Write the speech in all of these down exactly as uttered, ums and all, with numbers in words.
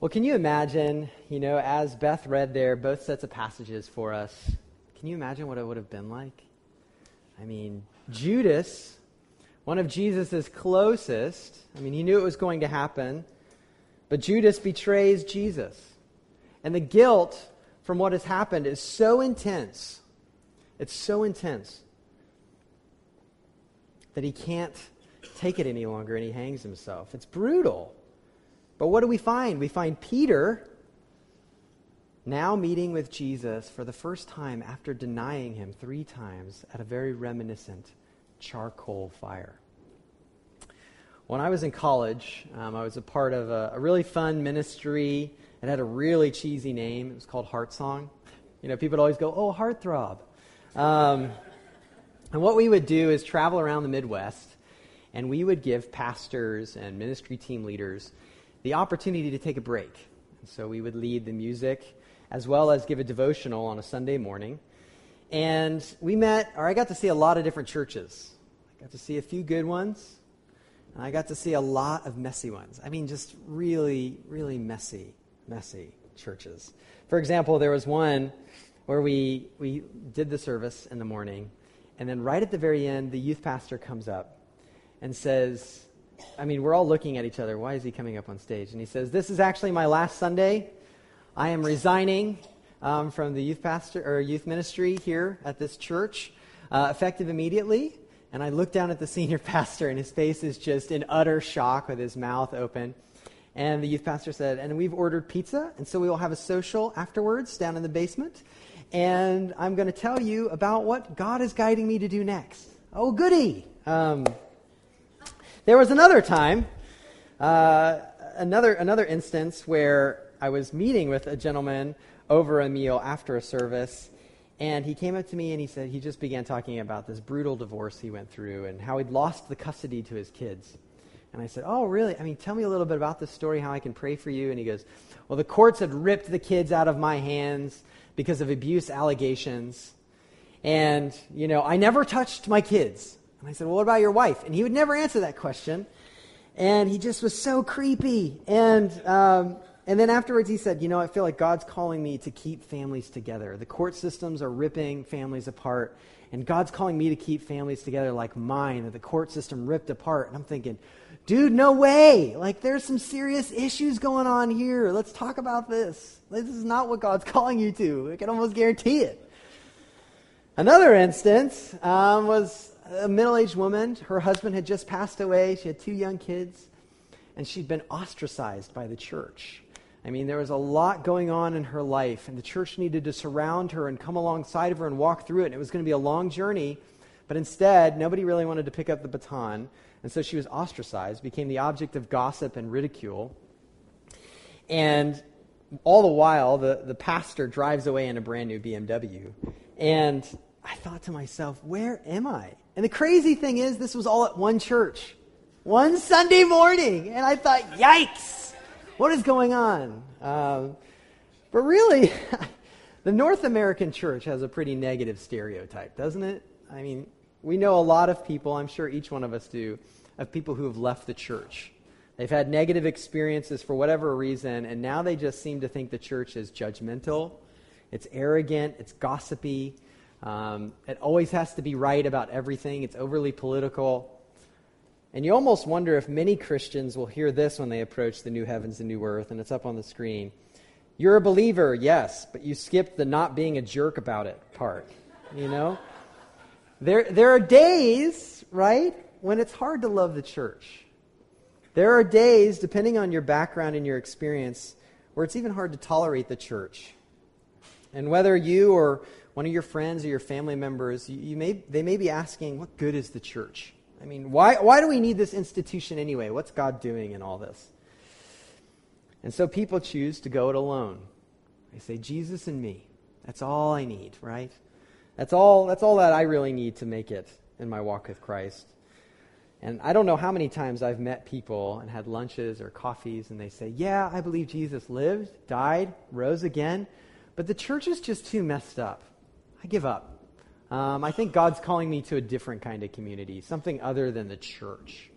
Well, can you imagine, you know, as Beth read there, both sets of passages for us, can you imagine what it would have been like? I mean, Judas, one of Jesus' closest, I mean, he knew it was going to happen, but Judas betrays Jesus. And the guilt from what has happened is so intense, it's so intense, that he can't take it any longer and he hangs himself. It's brutal. But what do we find? We find Peter now meeting with Jesus for the first time after denying him three times at a very reminiscent charcoal fire. When I was in college, um, I was a part of a, a really fun ministry. It had a really cheesy name. It was called Heart Song. You know, people would always go, "Oh, heartthrob." Um, and what we would do is travel around the Midwest, and we would give pastors and ministry team leaders the opportunity to take a break. And so we would lead the music as well as give a devotional on a Sunday morning. And we met, or I got to see a lot of different churches. I got to see a few good ones, and I got to see a lot of messy ones. I mean, just really, really messy, messy churches. For example, there was one where we, we did the service in the morning, and then right at the very end, the youth pastor comes up and says, I mean, we're all looking at each other. Why is he coming up on stage? And he says, "This is actually my last Sunday. I am resigning um, from the youth pastor or youth ministry here at this church, uh, effective immediately." And I look down at the senior pastor, and his face is just in utter shock with his mouth open. And the youth pastor said, "And we've ordered pizza, and so we will have a social afterwards down in the basement. And I'm going to tell you about what God is guiding me to do next." Oh, goody! Um, There was another time, uh, another another instance where I was meeting with a gentleman over a meal after a service, and he came up to me and he said, he just began talking about this brutal divorce he went through and how he'd lost the custody to his kids. And I said, "Oh, really? I mean, tell me a little bit about this story, how I can pray for you." And he goes, "Well, the courts had ripped the kids out of my hands because of abuse allegations. And, you know, I never touched my kids." And I said, "Well, what about your wife?" And he would never answer that question. And he just was so creepy. And um, and then afterwards he said, "You know, I feel like God's calling me to keep families together. The court systems are ripping families apart. And God's calling me to keep families together like mine, that the court system ripped apart." And I'm thinking, dude, no way. Like, there's some serious issues going on here. Let's talk about this. This is not what God's calling you to. I can almost guarantee it. Another instance um, was... a middle-aged woman, her husband had just passed away, she had two young kids, and she'd been ostracized by the church. I mean, there was a lot going on in her life, and the church needed to surround her and come alongside of her and walk through it, and it was going to be a long journey, but instead, nobody really wanted to pick up the baton, and so she was ostracized, became the object of gossip and ridicule, and all the while, the, the pastor drives away in a brand new B M W, and I thought to myself, where am I? And the crazy thing is, this was all at one church, one Sunday morning. And I thought, yikes, what is going on? Um, but really, the North American church has a pretty negative stereotype, doesn't it? I mean, we know a lot of people, I'm sure each one of us do, of people who have left the church. They've had negative experiences for whatever reason, and now they just seem to think the church is judgmental, it's arrogant, it's gossipy. Um, it always has to be right about everything. It's overly political. And you almost wonder if many Christians will hear this when they approach the new heavens and new earth, and it's up on the screen. You're a believer, yes, but you skipped the not being a jerk about it part, you know? There, there are days, right, when it's hard to love the church. There are days, depending on your background and your experience, where it's even hard to tolerate the church. And whether you or one of your friends or your family members, you, you may they may be asking, what good is the church? I mean, why why do we need this institution anyway? What's God doing in all this? And so people choose to go it alone. They say, Jesus and me. That's all I need, right? That's all that's all that I really need to make it in my walk with Christ. And I don't know how many times I've met people and had lunches or coffees, and they say, yeah, I believe Jesus lived, died, rose again, but the church is just too messed up. I give up. Um, I think God's calling me to a different kind of community, something other than the church.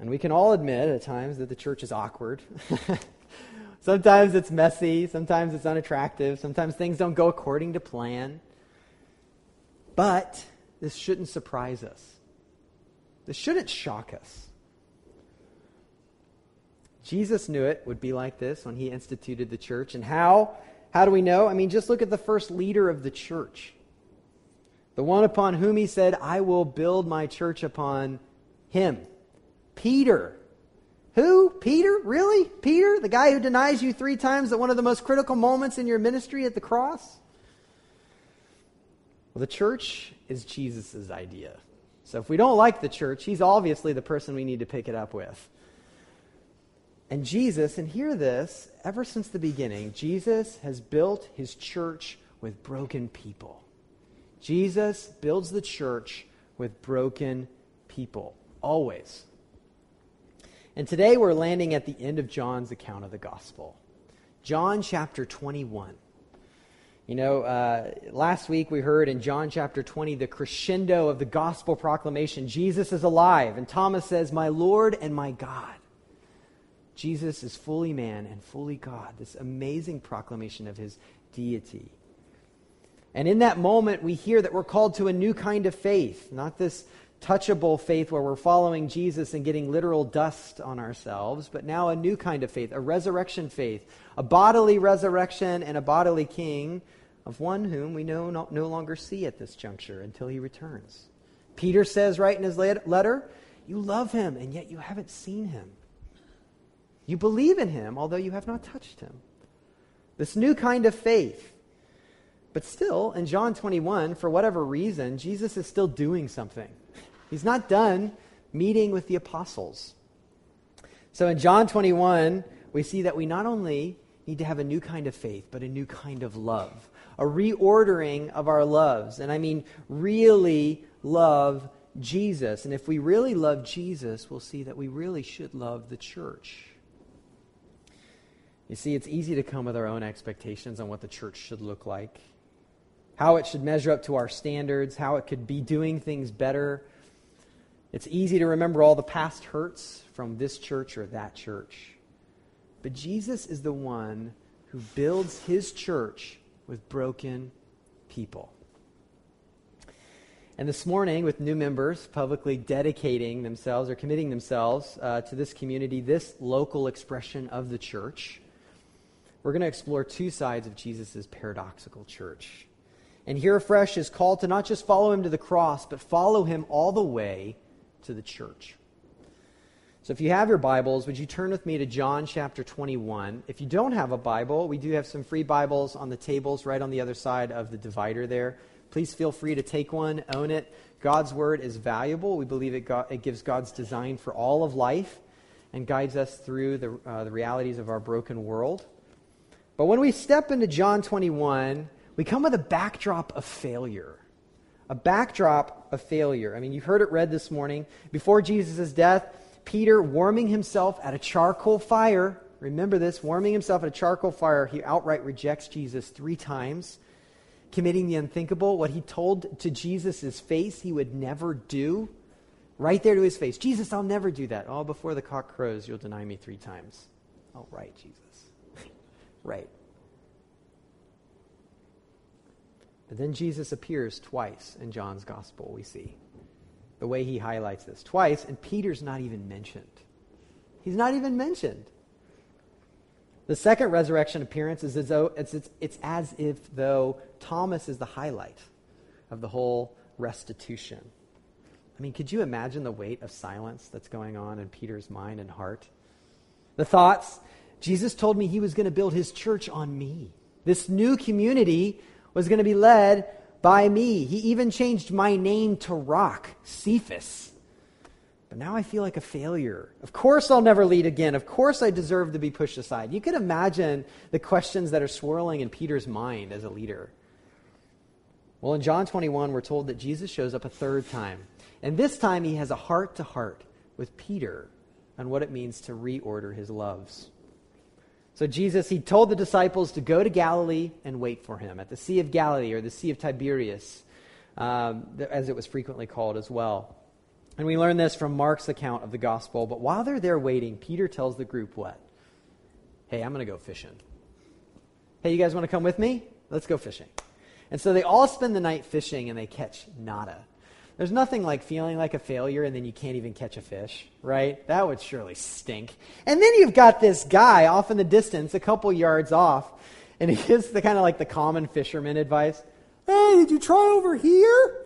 And we can all admit at times that the church is awkward. Sometimes it's messy. Sometimes it's unattractive. Sometimes things don't go according to plan. But this shouldn't surprise us. This shouldn't shock us. Jesus knew it would be like this when he instituted the church. And how? How do we know? I mean, just look at the first leader of the church. The one upon whom he said, I will build my church upon him. Peter. Who? Peter? Really? Peter? The guy who denies you three times at one of the most critical moments in your ministry at the cross? Well, the church is Jesus' idea. So if we don't like the church, he's obviously the person we need to pick it up with. And Jesus, and hear this, ever since the beginning, Jesus has built his church with broken people. Jesus builds the church with broken people, always. And today we're landing at the end of John's account of the gospel. John chapter twenty-one. You know, uh, last week we heard in John chapter twenty the crescendo of the gospel proclamation. Jesus is alive, and Thomas says, my Lord and my God. Jesus is fully man and fully God. This amazing proclamation of his deity. And in that moment, we hear that we're called to a new kind of faith, not this touchable faith where we're following Jesus and getting literal dust on ourselves, but now a new kind of faith, a resurrection faith, a bodily resurrection and a bodily king of one whom we no, no, no longer see at this juncture until he returns. Peter says right in his letter, you love him and yet you haven't seen him. You believe in him, although you have not touched him. This new kind of faith. But still, in John twenty-one, for whatever reason, Jesus is still doing something. He's not done meeting with the apostles. So in John twenty-one, we see that we not only need to have a new kind of faith, but a new kind of love. A reordering of our loves. And I mean, really love Jesus. And if we really love Jesus, we'll see that we really should love the church. You see, it's easy to come with our own expectations on what the church should look like, how it should measure up to our standards, how it could be doing things better. It's easy to remember all the past hurts from this church or that church. But Jesus is the one who builds his church with broken people. And this morning, with new members publicly dedicating themselves or committing themselves uh, to this community, this local expression of the church, we're going to explore two sides of Jesus' paradoxical church. And here afresh is called to not just follow him to the cross, but follow him all the way to the church. So if you have your Bibles, would you turn with me to John chapter twenty-one? If you don't have a Bible, we do have some free Bibles on the tables right on the other side of the divider there. Please feel free to take one, own it. God's word is valuable. We believe it, go- it gives God's design for all of life and guides us through the, uh, the realities of our broken world. But when we step into John twenty-one, we come with a backdrop of failure. A backdrop of failure. I mean, you heard it read this morning. Before Jesus' death, Peter, warming himself at a charcoal fire, remember this, warming himself at a charcoal fire, he outright rejects Jesus three times, committing the unthinkable, what he told to Jesus' face he would never do, right there to his face. Jesus, I'll never do that. Oh, before the cock crows, you'll deny me three times. Oh, right, Jesus. Right. But then Jesus appears twice in John's gospel, we see. The way he highlights this. Twice, and Peter's not even mentioned. He's not even mentioned. The second resurrection appearance is as though, it's, it's, it's as if though Thomas is the highlight of the whole restitution. I mean, could you imagine the weight of silence that's going on in Peter's mind and heart? The thoughts, Jesus told me he was going to build his church on me. This new community was going to be led by me. He even changed my name to Rock, Cephas. But now I feel like a failure. Of course I'll never lead again. Of course I deserve to be pushed aside. You could imagine the questions that are swirling in Peter's mind as a leader. Well, in John twenty-one, we're told that Jesus shows up a third time. And this time he has a heart-to-heart with Peter on what it means to reorder his loves. So Jesus, he told the disciples to go to Galilee and wait for him at the Sea of Galilee or the Sea of Tiberias, um, as it was frequently called as well. And we learn this from Mark's account of the gospel. But while they're there waiting, Peter tells the group what? Hey, I'm going to go fishing. Hey, you guys want to come with me? Let's go fishing. And so they all spend the night fishing, and they catch nada. There's nothing like feeling like a failure and then you can't even catch a fish, right? That would surely stink. And then you've got this guy off in the distance, a couple yards off, and he gives the kind of like the common fisherman advice. Hey, did you try over here?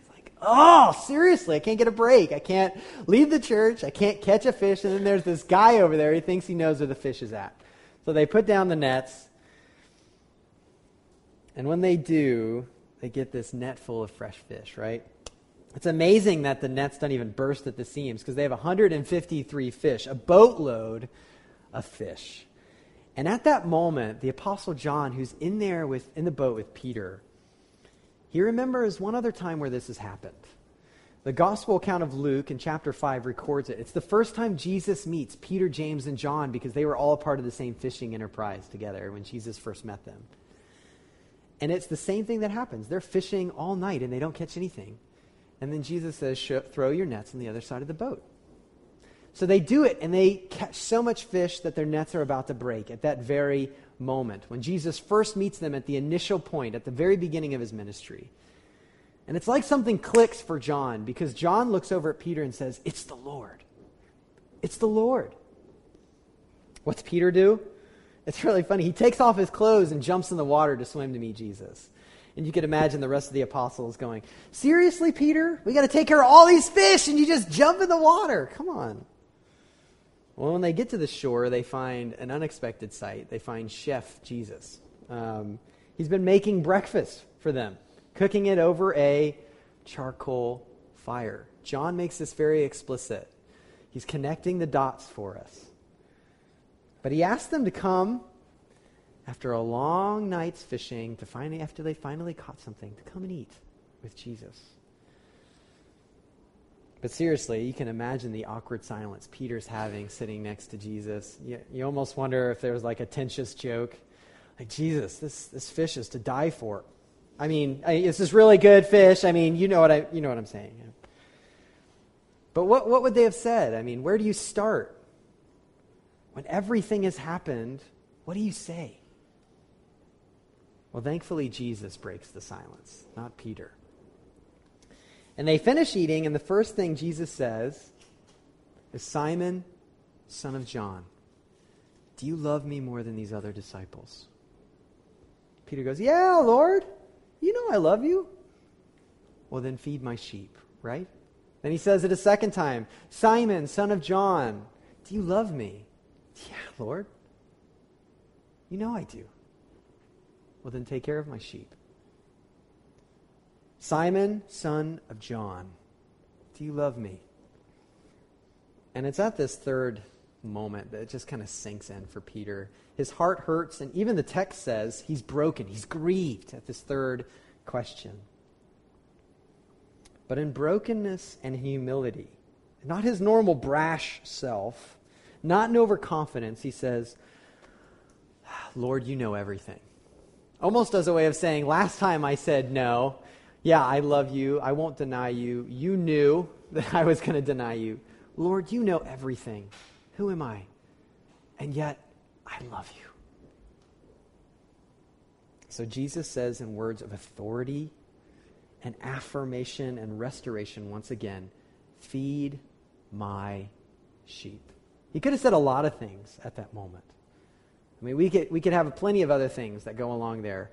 It's like, oh, seriously, I can't get a break. I can't leave the church. I can't catch a fish. And then there's this guy over there. He thinks he knows where the fish is at. So they put down the nets. And when they do, they get this net full of fresh fish, right? It's amazing that the nets don't even burst at the seams because they have one hundred fifty-three fish, a boatload of fish. And at that moment, the Apostle John, who's in there with in the boat with Peter, he remembers one other time where this has happened. The gospel account of Luke in chapter five records it. It's the first time Jesus meets Peter, James, and John because they were all a part of the same fishing enterprise together when Jesus first met them. And it's the same thing that happens. They're fishing all night and they don't catch anything. And then Jesus says, throw your nets on the other side of the boat. So they do it, and they catch so much fish that their nets are about to break at that very moment, when Jesus first meets them at the initial point, at the very beginning of his ministry. And it's like something clicks for John, because John looks over at Peter and says, it's the Lord. It's the Lord. What's Peter do? It's really funny. He takes off his clothes and jumps in the water to swim to meet Jesus. And you can imagine the rest of the apostles going, seriously, Peter? We got to take care of all these fish and you just jump in the water. Come on. Well, when they get to the shore, they find an unexpected sight. They find Chef Jesus. Um, he's been making breakfast for them, cooking it over a charcoal fire. John makes this very explicit. He's connecting the dots for us. But he asked them to come after a long night's fishing, to finally, after they finally caught something, to come and eat with Jesus. But seriously, you can imagine the awkward silence Peter's having sitting next to Jesus. You, you almost wonder if there was like a tentious joke. Like, Jesus, this, this fish is to die for. I mean, I, this is really good fish. I mean, you know what, I, you know what I'm saying. Yeah. But what, what would they have said? I mean, where do you start? When everything has happened, what do you say? Well, thankfully, Jesus breaks the silence, not Peter. And they finish eating, and the first thing Jesus says is, Simon, son of John, do you love me more than these other disciples? Peter goes, yeah, Lord, you know I love you. Well, then feed my sheep, right? Then he says it a second time, Simon, son of John, do you love me? Yeah, Lord, you know I do. Well, then take care of my sheep. Simon, son of John, do you love me? And it's at this third moment that it just kind of sinks in for Peter. His heart hurts, and even the text says he's broken. He's grieved at this third question. But in brokenness and humility, not his normal brash self, not in overconfidence, he says, Lord, you know everything. Almost as a way of saying, last time I said no. Yeah, I love you. I won't deny you. You knew that I was going to deny you. Lord, you know everything. Who am I? And yet, I love you. So Jesus says in words of authority and affirmation and restoration once again, feed my sheep. He could have said a lot of things at that moment. I mean, we could, we could have plenty of other things that go along there.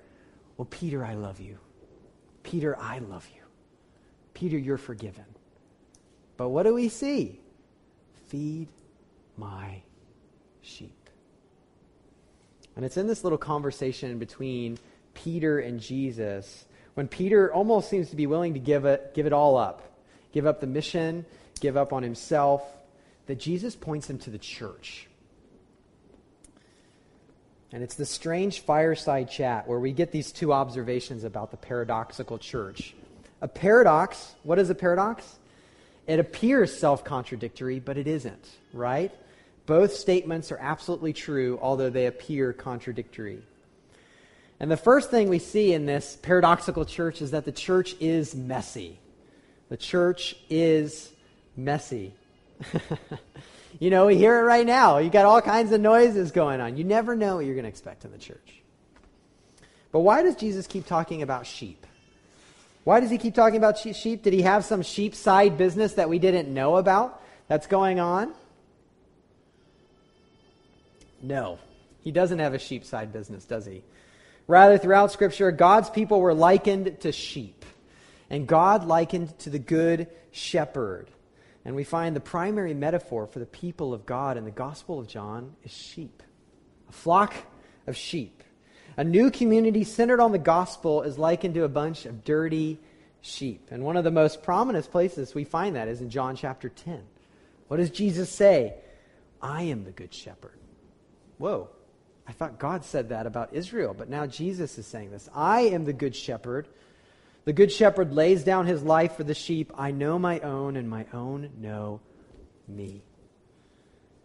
Well, Peter, I love you. Peter, I love you. Peter, you're forgiven. But what do we see? Feed my sheep. And it's in this little conversation between Peter and Jesus when Peter almost seems to be willing to give it, give it all up, give up the mission, give up on himself, that Jesus points him to the church. And it's this strange fireside chat where we get these two observations about the paradoxical church. A paradox, what is a paradox? It appears self-contradictory, but it isn't, right? Both statements are absolutely true, although they appear contradictory. And the first thing we see in this paradoxical church is that the church is messy. The church is messy. You know, we hear it right now. You got all kinds of noises going on. You never know what you're going to expect in the church. But why does Jesus keep talking about sheep? Why does he keep talking about sheep? Did he have some sheep side business that we didn't know about that's going on? No, he doesn't have a sheep side business, does he? Rather, throughout Scripture, God's people were likened to sheep, and God likened to the good shepherd. And we find the primary metaphor for the people of God in the Gospel of John is sheep, a flock of sheep. A new community centered on the gospel is likened to a bunch of dirty sheep. And one of the most prominent places we find that is in John chapter ten. What does Jesus say? I am the good shepherd. Whoa, I thought God said that about Israel, but now Jesus is saying this. I am the good shepherd. The good shepherd lays down his life for the sheep. I know my own, and my own know me.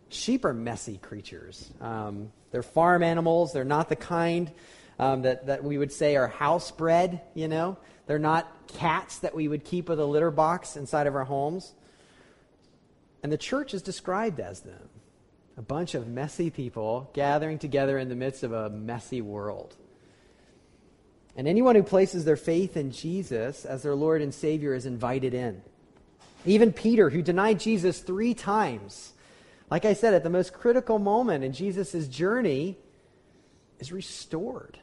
Sheep are messy creatures. Um, they're farm animals. They're not the kind um, that, that we would say are house bred, you know. They're not cats that we would keep with a litter box inside of our homes. And the church is described as them, a bunch of messy people gathering together in the midst of a messy world. And anyone who places their faith in Jesus as their Lord and Savior is invited in. Even Peter, who denied Jesus three times, like I said, at the most critical moment in Jesus' journey, is restored.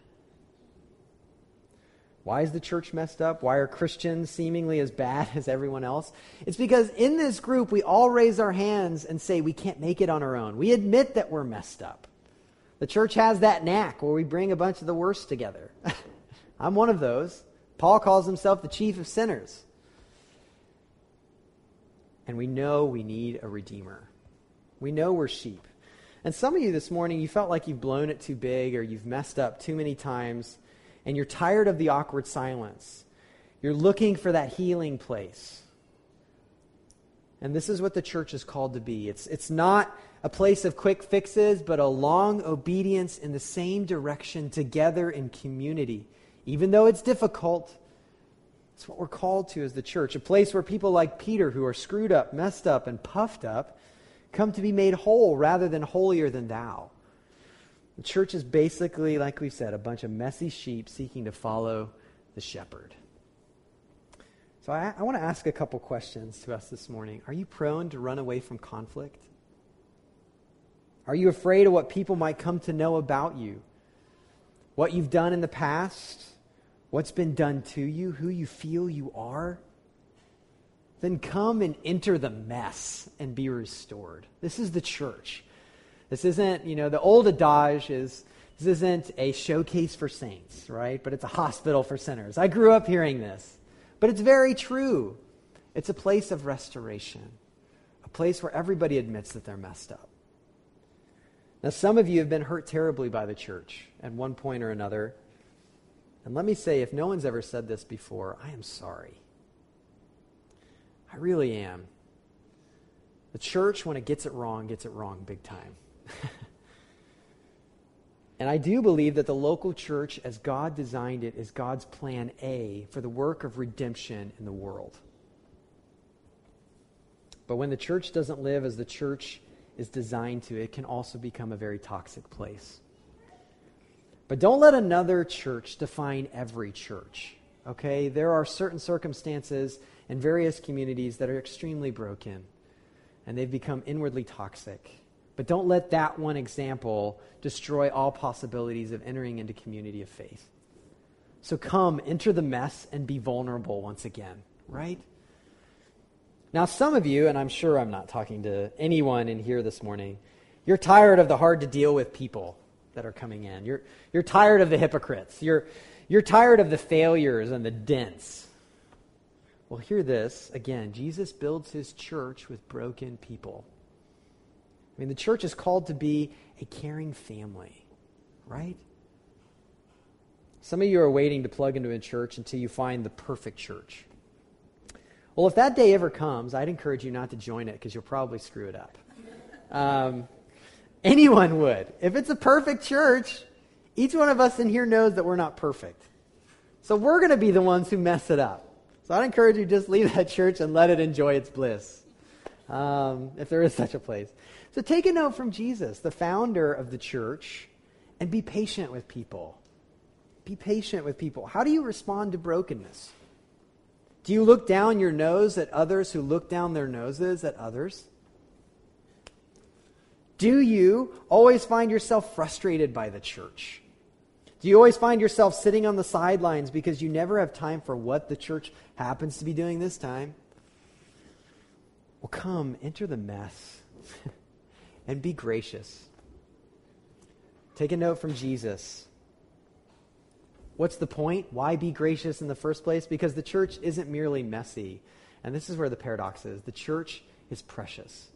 Why is the church messed up? Why are Christians seemingly as bad as everyone else? It's because in this group, we all raise our hands and say we can't make it on our own. We admit that we're messed up. The church has that knack where we bring a bunch of the worst together. I'm one of those. Paul calls himself the chief of sinners. And we know we need a redeemer. We know we're sheep. And some of you this morning, you felt like you've blown it too big or you've messed up too many times, and you're tired of the awkward silence. You're looking for that healing place. And this is what the church is called to be. It's, it's not a place of quick fixes, but a long obedience in the same direction together in community. Even though it's difficult, it's what we're called to as the church, a place where people like Peter, who are screwed up, messed up, and puffed up, come to be made whole rather than holier than thou. The church is basically, like we've said, a bunch of messy sheep seeking to follow the shepherd. So I, I want to ask a couple questions to us this morning. Are you prone to run away from conflict? Are you afraid of what people might come to know about you? What you've done in the past, what's been done to you, who you feel you are? Then come and enter the mess and be restored. This is the church. This isn't, you know, the old adage is, this isn't a showcase for saints, right? But it's a hospital for sinners. I grew up hearing this, but it's very true. It's a place of restoration, a place where everybody admits that they're messed up. Now, some of you have been hurt terribly by the church at one point or another. And let me say, if no one's ever said this before, I am sorry. I really am. The church, when it gets it wrong, gets it wrong big time. And I do believe that the local church, as God designed it, is God's plan A for the work of redemption in the world. But when the church doesn't live as the church is designed to, it can also become a very toxic place. But don't let another church define every church, okay? There are certain circumstances in various communities that are extremely broken, and they've become inwardly toxic. But don't let that one example destroy all possibilities of entering into community of faith. So come, enter the mess, and be vulnerable once again, right? Now, some of you, and I'm sure I'm not talking to anyone in here this morning, you're tired of the hard-to-deal-with people that are coming in. You're, you're tired of the hypocrites. You're, you're tired of the failures and the dents. Well, hear this. Again, Jesus builds his church with broken people. I mean, the church is called to be a caring family, right? Some of you are waiting to plug into a church until you find the perfect church. Well, if that day ever comes, I'd encourage you not to join it because you'll probably screw it up. Um, anyone would. If it's a perfect church, each one of us in here knows that we're not perfect. So we're going to be the ones who mess it up. So I'd encourage you just leave that church and let it enjoy its bliss. um, if there is such a place. So take a note from Jesus, the founder of the church, and be patient with people. Be patient with people. How do you respond to brokenness? Do you look down your nose at others who look down their noses at others? Do you always find yourself frustrated by the church? Do you always find yourself sitting on the sidelines because you never have time for what the church happens to be doing this time? Well, come, enter the mess and be gracious. Take a note from Jesus. What's the point? Why be gracious in the first place? Because the church isn't merely messy. And this is where the paradox is. The church is precious.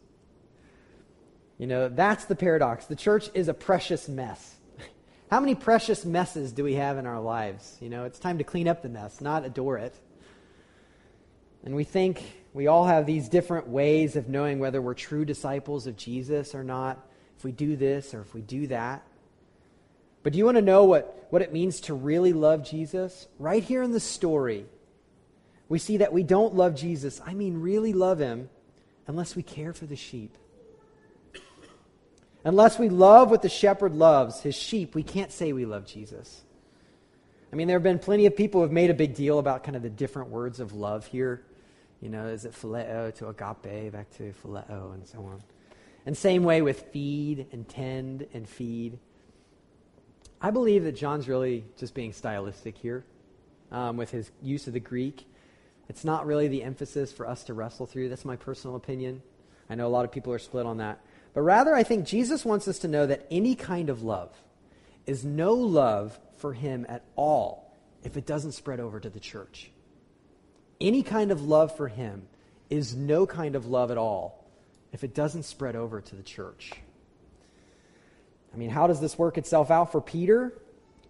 You know, that's the paradox. The church is a precious mess. How many precious messes do we have in our lives? You know, it's time to clean up the mess, not adore it. And we think we all have these different ways of knowing whether we're true disciples of Jesus or not, if we do this or if we do that. But do you want to know what, what it means to really love Jesus? Right here in the story, we see that we don't love Jesus, I mean really love him, unless we care for the sheep. Unless we love what the shepherd loves, his sheep, we can't say we love Jesus. I mean, there have been plenty of people who have made a big deal about kind of the different words of love here. You know, is it phileo to agape, back to phileo, and so on. And same way with feed and tend and feed. I believe that John's really just being stylistic here um, with his use of the Greek. It's not really the emphasis for us to wrestle through. That's my personal opinion. I know a lot of people are split on that. But rather, I think Jesus wants us to know that any kind of love is no love for him at all if it doesn't spread over to the church. Any kind of love for him is no kind of love at all if it doesn't spread over to the church. I mean, how does this work itself out for Peter?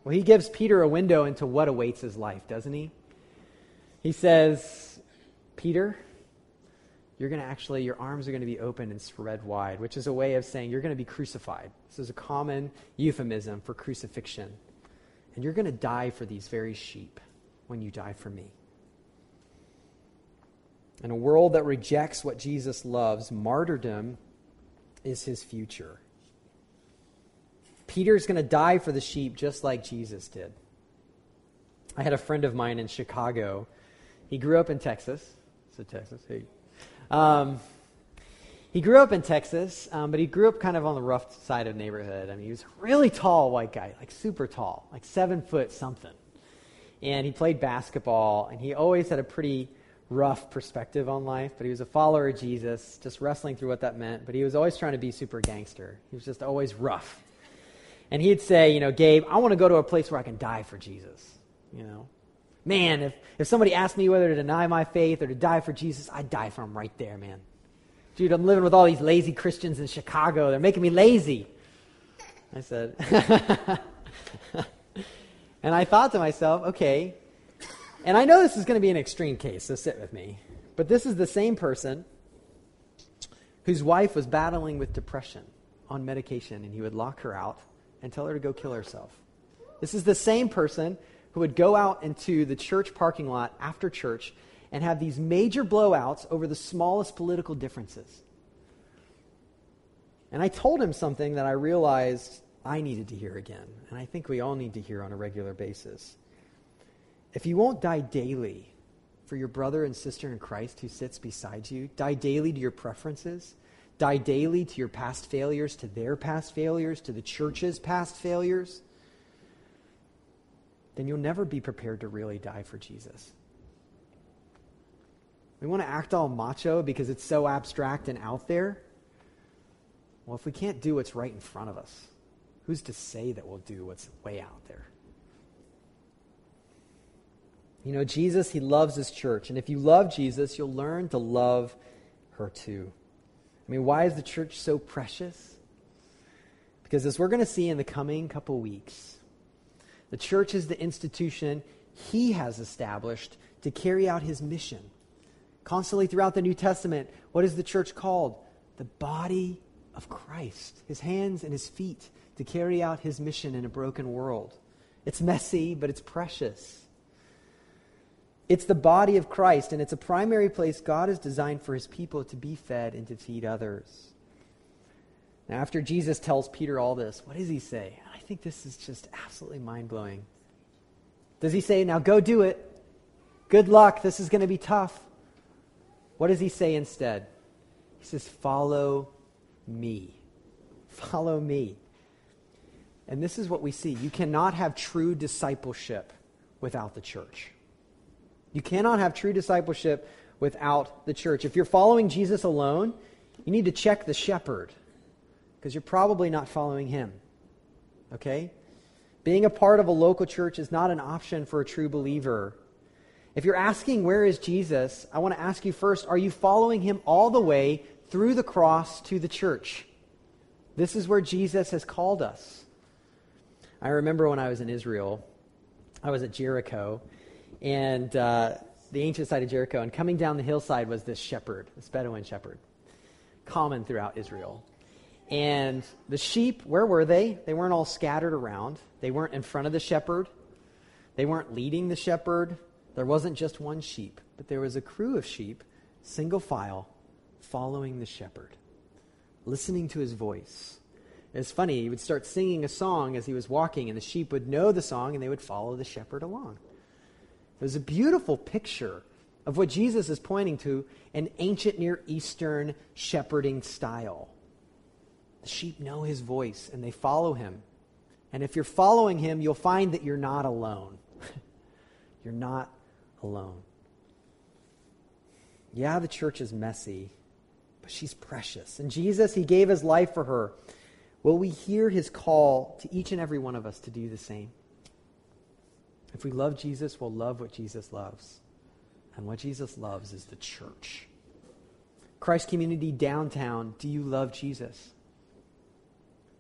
Well, he gives Peter a window into what awaits his life, doesn't he? He says, Peter, you're going to actually, your arms are going to be open and spread wide, which is a way of saying you're going to be crucified. This is a common euphemism for crucifixion. And you're going to die for these very sheep when you die for me. In a world that rejects what Jesus loves, martyrdom is his future. Peter's going to die for the sheep just like Jesus did. I had a friend of mine in Chicago. He grew up in Texas. So Texas, hey. Um, he grew up in Texas, um, but he grew up kind of on the rough side of the neighborhood. I mean, he was a really tall white guy, like super tall, like seven foot something. And he played basketball, and he always had a pretty rough perspective on life, but he was a follower of Jesus, just wrestling through what that meant. But he was always trying to be super gangster. He was just always rough. And he'd say, you know, Gabe, I want to go to a place where I can die for Jesus. You know, man, if, if somebody asked me whether to deny my faith or to die for Jesus, I'd die for him right there, man. Dude, I'm living with all these lazy Christians in Chicago. They're making me lazy. I said, and I thought to myself, okay, and I know this is going to be an extreme case, so sit with me, but this is the same person whose wife was battling with depression on medication, and he would lock her out and tell her to go kill herself. This is the same person who would go out into the church parking lot after church and have these major blowouts over the smallest political differences. And I told him something that I realized I needed to hear again, and I think we all need to hear on a regular basis. If you won't die daily for your brother and sister in Christ who sits beside you, die daily to your preferences, die daily to your past failures, to their past failures, to the church's past failures, then you'll never be prepared to really die for Jesus. We want to act all macho because it's so abstract and out there. Well, if we can't do what's right in front of us, who's to say that we'll do what's way out there? You know, Jesus, he loves his church. And if you love Jesus, you'll learn to love her too. I mean, why is the church so precious? Because as we're going to see in the coming couple weeks, the church is the institution he has established to carry out his mission. Constantly throughout the New Testament, what is the church called? The body of Christ, his hands and his feet to carry out his mission in a broken world. It's messy, but it's precious. It's the body of Christ, and it's a primary place God has designed for his people to be fed and to feed others. Now, after Jesus tells Peter all this, what does he say? I think this is just absolutely mind-blowing. Does he say, now go do it? Good luck, this is going to be tough. What does he say instead? He says, follow me. Follow me. And this is what we see. You cannot have true discipleship without the church. You cannot have true discipleship without the church. If you're following Jesus alone, you need to check the shepherd, because you're probably not following him. Okay? Being a part of a local church is not an option for a true believer. If you're asking, where is Jesus? I want to ask you first, are you following him all the way through the cross to the church? This is where Jesus has called us. I remember when I was in Israel, I was at Jericho, and uh, the ancient site of Jericho, and coming down the hillside was this shepherd, this Bedouin shepherd, common throughout Israel. And the sheep, where were they? They weren't all scattered around. They weren't in front of the shepherd. They weren't leading the shepherd. There wasn't just one sheep, but there was a crew of sheep, single file, following the shepherd, listening to his voice. It's funny, he would start singing a song as he was walking, and the sheep would know the song, and they would follow the shepherd along. It was a beautiful picture of what Jesus is pointing to, an ancient Near Eastern shepherding style. The sheep know his voice, and they follow him. And if you're following him, you'll find that you're not alone. You're not alone. Yeah, the church is messy, but she's precious. And Jesus, he gave his life for her. Will we hear his call to each and every one of us to do the same? If we love Jesus, we'll love what Jesus loves. And what Jesus loves is the church. Christ Community Downtown, do you love Jesus?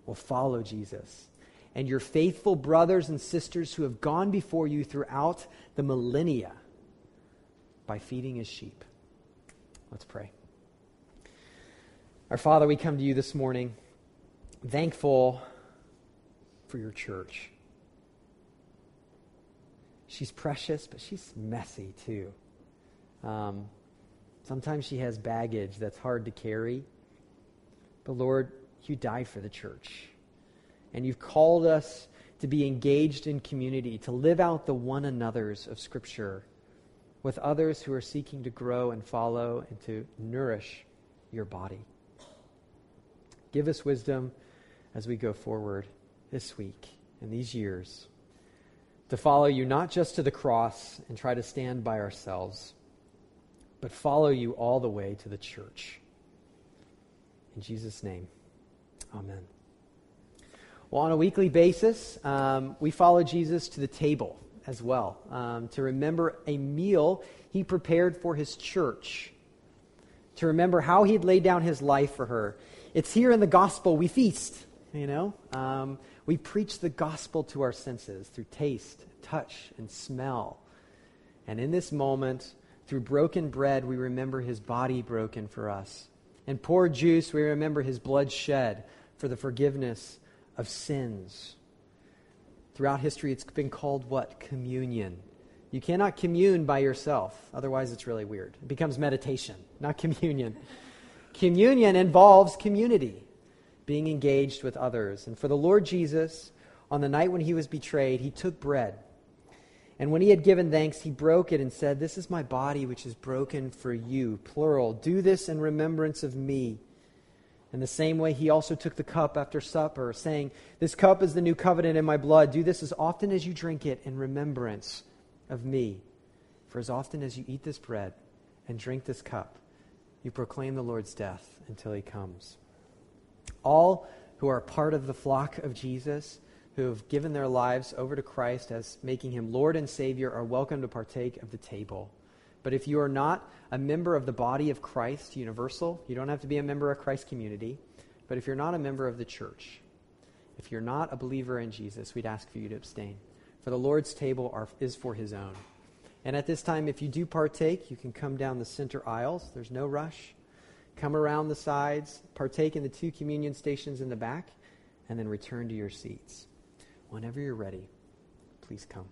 Well, follow Jesus. And your faithful brothers and sisters who have gone before you throughout the millennia by feeding his sheep. Let's pray. Our Father, we come to you this morning thankful for your church. She's precious, but she's messy too. Um, sometimes she has baggage that's hard to carry. But Lord, you died for the church. And you've called us to be engaged in community, to live out the one another's of Scripture with others who are seeking to grow and follow and to nourish your body. Give us wisdom as we go forward this week and these years, to follow you not just to the cross and try to stand by ourselves, but follow you all the way to the church. In Jesus' name, amen. Well, on a weekly basis, um, we follow Jesus to the table as well, um, to remember a meal he prepared for his church, to remember how he'd laid down his life for her. It's here in the gospel we feast, you know. Um, We preach the gospel to our senses through taste, touch, and smell. And in this moment, through broken bread, we remember his body broken for us. And poured juice, we remember his blood shed for the forgiveness of sins. Throughout history, it's been called what? Communion. You cannot commune by yourself. Otherwise, it's really weird. It becomes meditation, not communion. Communion involves community, being engaged with others. And for the Lord Jesus, on the night when he was betrayed, he took bread. And when he had given thanks, he broke it and said, "This is my body, which is broken for you," plural. "Do this in remembrance of me." In the same way, he also took the cup after supper, saying, "This cup is the new covenant in my blood. Do this as often as you drink it in remembrance of me. For as often as you eat this bread and drink this cup, you proclaim the Lord's death until he comes." All who are part of the flock of Jesus, who have given their lives over to Christ as making him Lord and Savior, are welcome to partake of the table. But if you are not a member of the body of Christ universal, you don't have to be a member of Christ Community, but if you're not a member of the church, if you're not a believer in Jesus, we'd ask for you to abstain. For the Lord's table are, is for his own. And at this time, if you do partake, you can come down the center aisles. There's no rush. Come around the sides, partake in the two communion stations in the back, and then return to your seats. Whenever you're ready, please come.